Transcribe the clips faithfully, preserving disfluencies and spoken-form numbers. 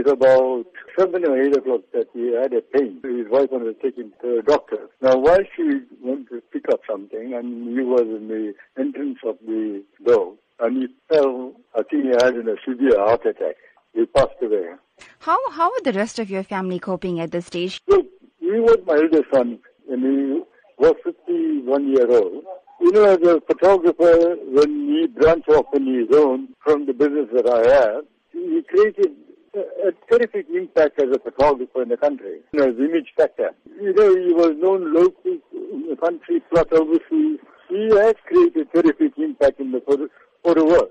it's about seven or eight o'clock that he had a pain. His wife wanted to take him to a doctor. Now, while she went to pick up something, and he was in the entrance of the door, and he fell. I think he had a severe heart attack. He passed away. How how were the rest of your family coping at this stage? Look, he was my elder son, and he was fifty-one years old. You know, as a photographer, when he branched off on his own from the business that I have, he created a terrific impact as a photographer in the country. You know, the image factor. You know, he was known locally in the country, plus overseas. He has created a terrific impact in the photo, photo world.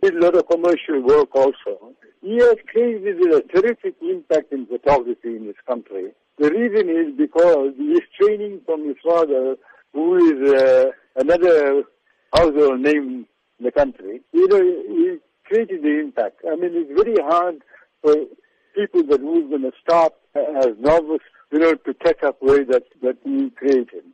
He did a lot of commercial work also. He has created a terrific impact in photography in this country. The reason is because he is training from his father, who is uh, another household name in the country. You know, he created the impact. I mean, it's very hard for people that were going to start as novices, you know, to catch up with that, that he created.